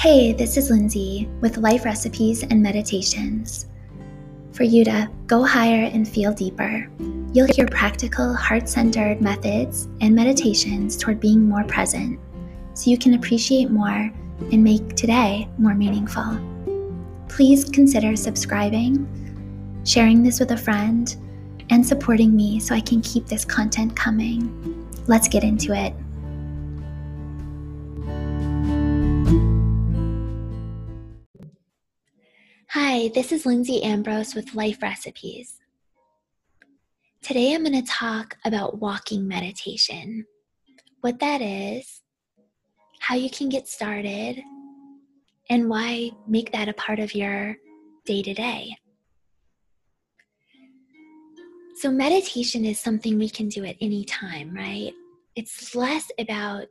Hey, this is Lindsay with Life Recipes and Meditations. For you to go higher and feel deeper, you'll hear practical, heart-centered methods and meditations toward being more present, so you can appreciate more and make today more meaningful. Please consider subscribing, sharing this with a friend, and supporting me so I can keep this content coming. Let's get into it. Hi, this is Lindsay Ambrose with Life Recipes. Today I'm going to talk about walking meditation, what that is, how you can get started, and why make that a part of your day-to-day. So meditation is something we can do at any time, right? It's less about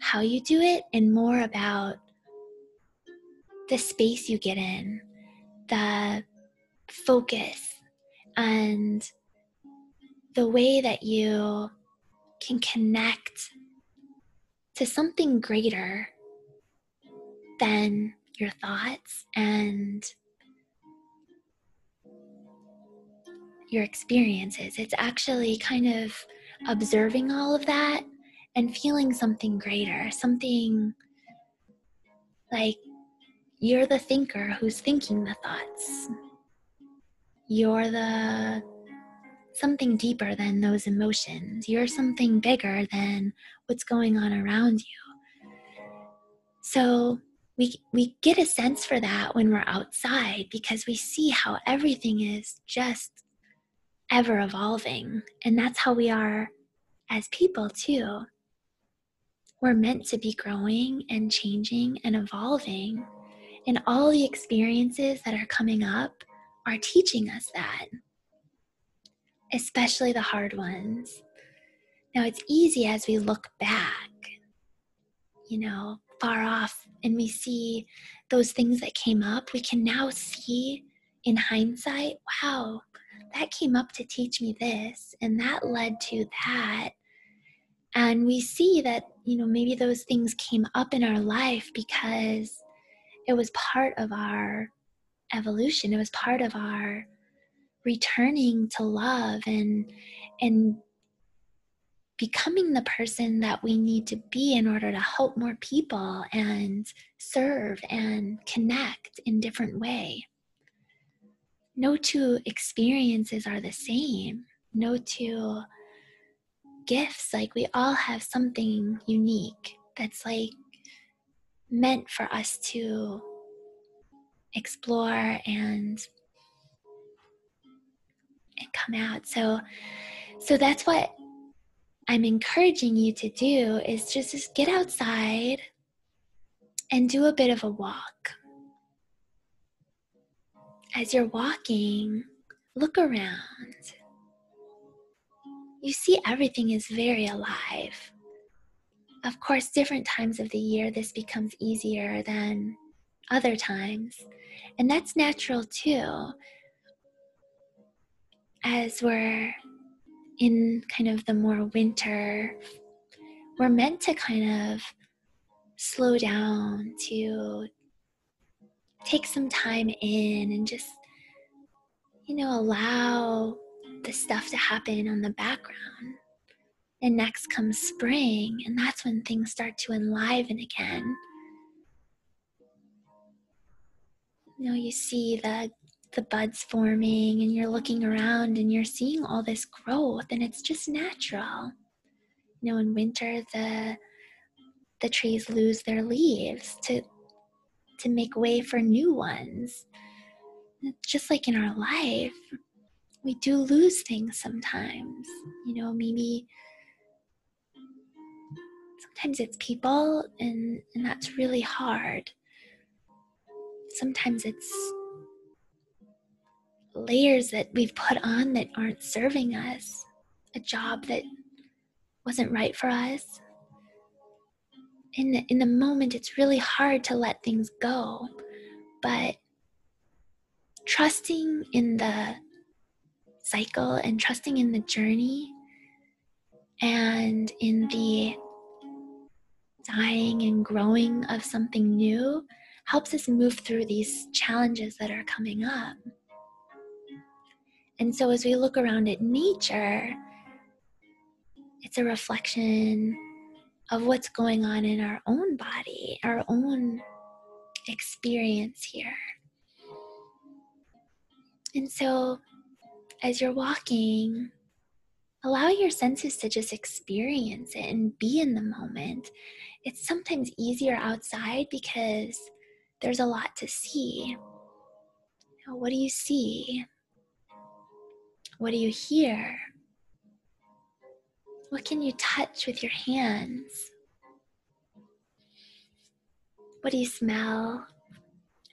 how you do it and more about the space you get in, the focus, and the way that you can connect to something greater than your thoughts and your experiences. It's actually kind of observing all of that and feeling something greater, something like you're the thinker who's thinking the thoughts. You're the something deeper than those emotions. You're something bigger than what's going on around you. So we get a sense for that when we're outside, because we see how everything is just ever evolving. And that's how we are as people too. We're meant to be growing and changing and evolving. And all the experiences that are coming up are teaching us that, especially the hard ones. Now, it's easy as we look back, far off, and we see those things that came up. We can now see in hindsight, wow, that came up to teach me this, and that led to that. And we see that, maybe those things came up in our life because it was part of our evolution. It was part of our returning to love and becoming the person that we need to be in order to help more people and serve and connect in different way. No two experiences are the same. No two gifts. Like, we all have something unique that's like meant for us to explore and come out. So that's what I'm encouraging you to do, is just get outside and do a bit of a walk. As you're walking, look around. You see everything is very alive. Of course, different times of the year, this becomes easier than other times. And that's natural too. As we're in kind of the more winter, we're meant to kind of slow down, to take some time in and just, allow the stuff to happen on the background. And next comes spring, and that's when things start to enliven again. You see the buds forming, and you're looking around, and you're seeing all this growth, and it's just natural. In winter, the trees lose their leaves to make way for new ones. Just like in our life, we do lose things sometimes. Sometimes it's people, and that's really hard. Sometimes it's layers that we've put on that aren't serving us, a job that wasn't right for us. In the moment, it's really hard to let things go, but trusting in the cycle and trusting in the journey and in the dying and growing of something new helps us move through these challenges that are coming up. And so as we look around at nature, it's a reflection of what's going on in our own body, our own experience here. And so as you're walking, allow your senses to just experience it and be in the moment. It's sometimes easier outside because there's a lot to see. Now, what do you see? What do you hear? What can you touch with your hands? What do you smell?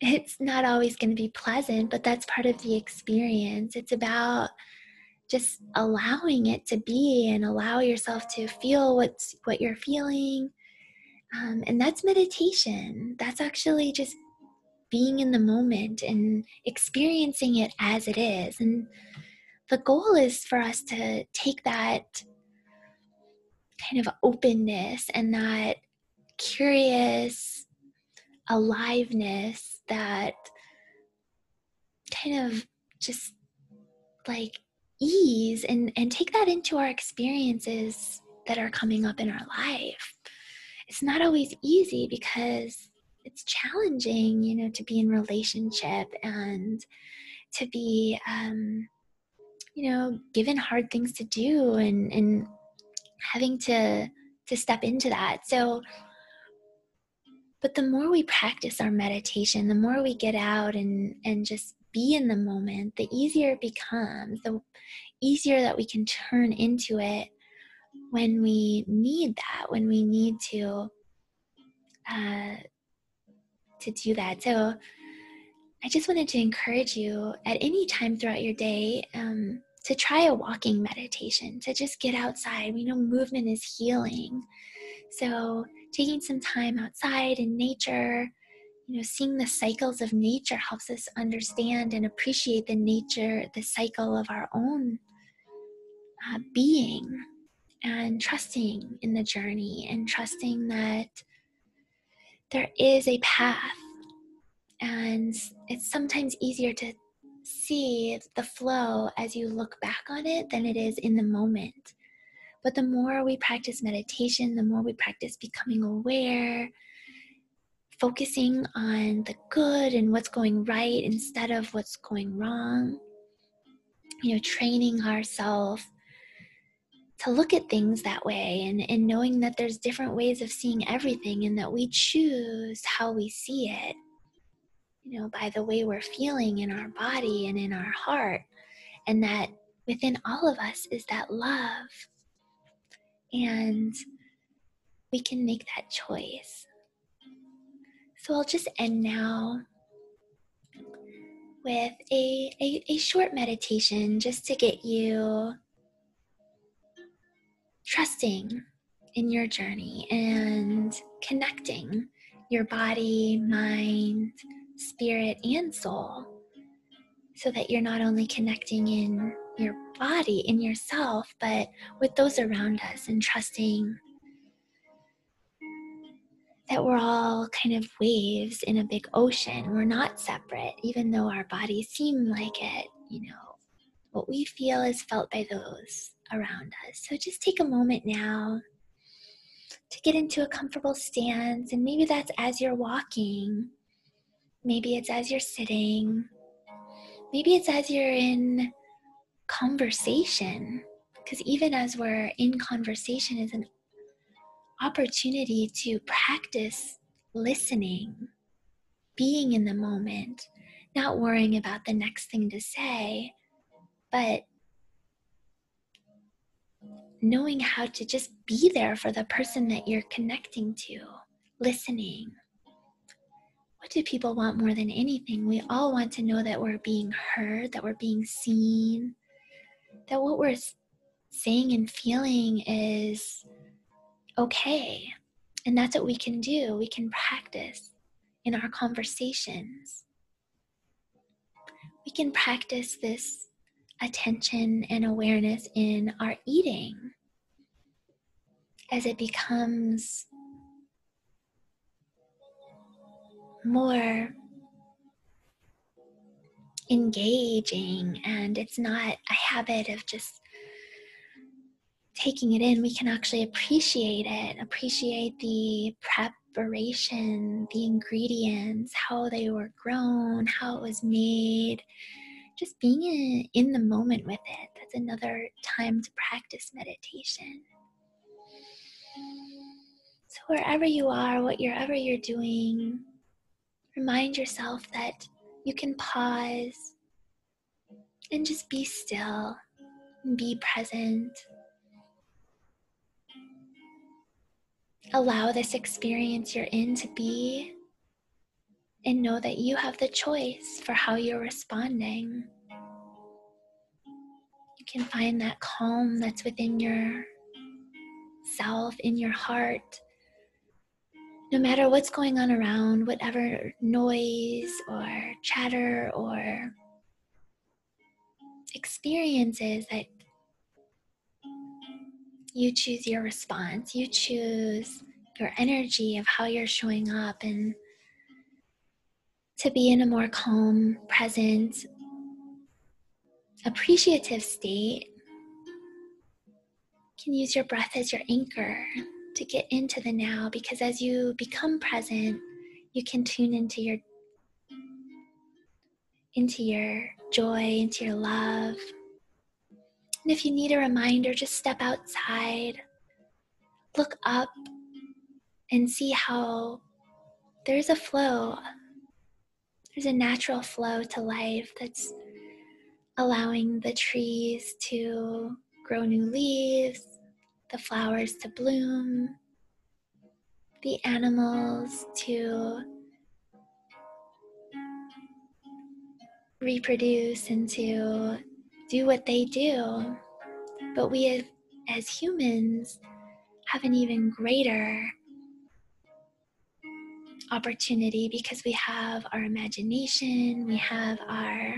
It's not always going to be pleasant, but that's part of the experience. It's about just allowing it to be and allow yourself to feel what you're feeling. And that's meditation. That's actually just being in the moment and experiencing it as it is. And the goal is for us to take that kind of openness and that curious aliveness that kind of just like ease and take that into our experiences that are coming up in our life. It's not always easy because it's challenging, you know, to be in relationship and to be, you know, given hard things to do and having to step into that. So, but the more we practice our meditation, the more we get out and just be in the moment, the easier it becomes, the easier that we can turn into it when we need that, when we need to do that. So I just wanted to encourage you at any time throughout your day to try a walking meditation, to just get outside. We know movement is healing. So taking some time outside in nature, you know, seeing the cycles of nature helps us understand and appreciate the nature, the cycle of our own being, and trusting in the journey and trusting that there is a path. And it's sometimes easier to see the flow as you look back on it than it is in the moment. But the more we practice meditation, the more we practice becoming aware, focusing on the good and what's going right instead of what's going wrong. You know, training ourselves to look at things that way and knowing that there's different ways of seeing everything and that we choose how we see it, you know, by the way we're feeling in our body and in our heart. And that within all of us is that love. And we can make that choice. So I'll just end now with a short meditation just to get you trusting in your journey and connecting your body, mind, spirit, and soul so that you're not only connecting in your body, in yourself, but with those around us and trusting that we're all kind of waves in a big ocean. We're not separate, even though our bodies seem like it. You know, what we feel is felt by those around us. So just take a moment now to get into a comfortable stance. And maybe that's as you're walking. Maybe it's as you're sitting. Maybe it's as you're in conversation. Because even as we're in conversation is an opportunity to practice listening, being in the moment, not worrying about the next thing to say, but knowing how to just be there for the person that you're connecting to, listening. What do people want more than anything? We all want to know that we're being heard, that we're being seen, that what we're saying and feeling is okay. And that's what we can do. We can practice in our conversations. We can practice this attention and awareness in our eating as it becomes more engaging, and it's not a habit of just taking it in. We can actually appreciate it, appreciate the preparation, the ingredients, how they were grown, how it was made, just being in the moment with it. That's another time to practice meditation. So wherever you are, whatever you're doing, remind yourself that you can pause and just be still and be present. Allow this experience you're in to be, and know that you have the choice for how you're responding. You can find that calm that's within yourself, in your heart. No matter what's going on around, whatever noise or chatter or experiences that you choose your response, you choose your energy of how you're showing up, and to be in a more calm, present, appreciative state. You can use your breath as your anchor to get into the now, because as you become present, you can tune into your joy, into your love. And if you need a reminder, just step outside, look up, and see how there's a flow. There's a natural flow to life that's allowing the trees to grow new leaves, the flowers to bloom, the animals to reproduce and to do what they do. But we as humans have an even greater opportunity, because we have our imagination, we have our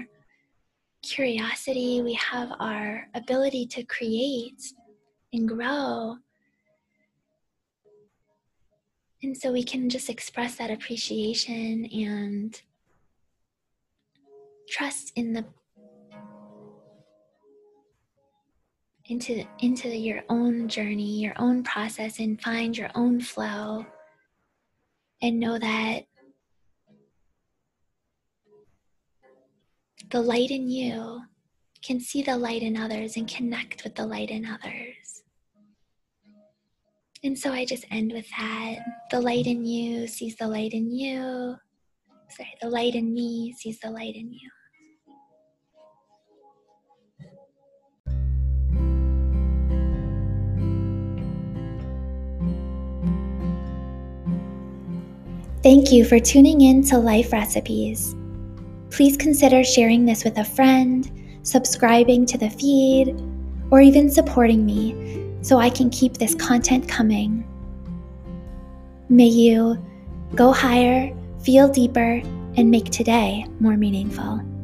curiosity, we have our ability to create and grow. And so we can just express that appreciation and trust in the into your own journey, your own process, and find your own flow, and know that the light in you can see the light in others and connect with the light in others. And so I just end with that. The light in you sees the light in you. Sorry, the light in me sees the light in you. Thank you for tuning in to Life Recipes. Please consider sharing this with a friend, subscribing to the feed, or even supporting me so I can keep this content coming. May you go higher, feel deeper, and make today more meaningful.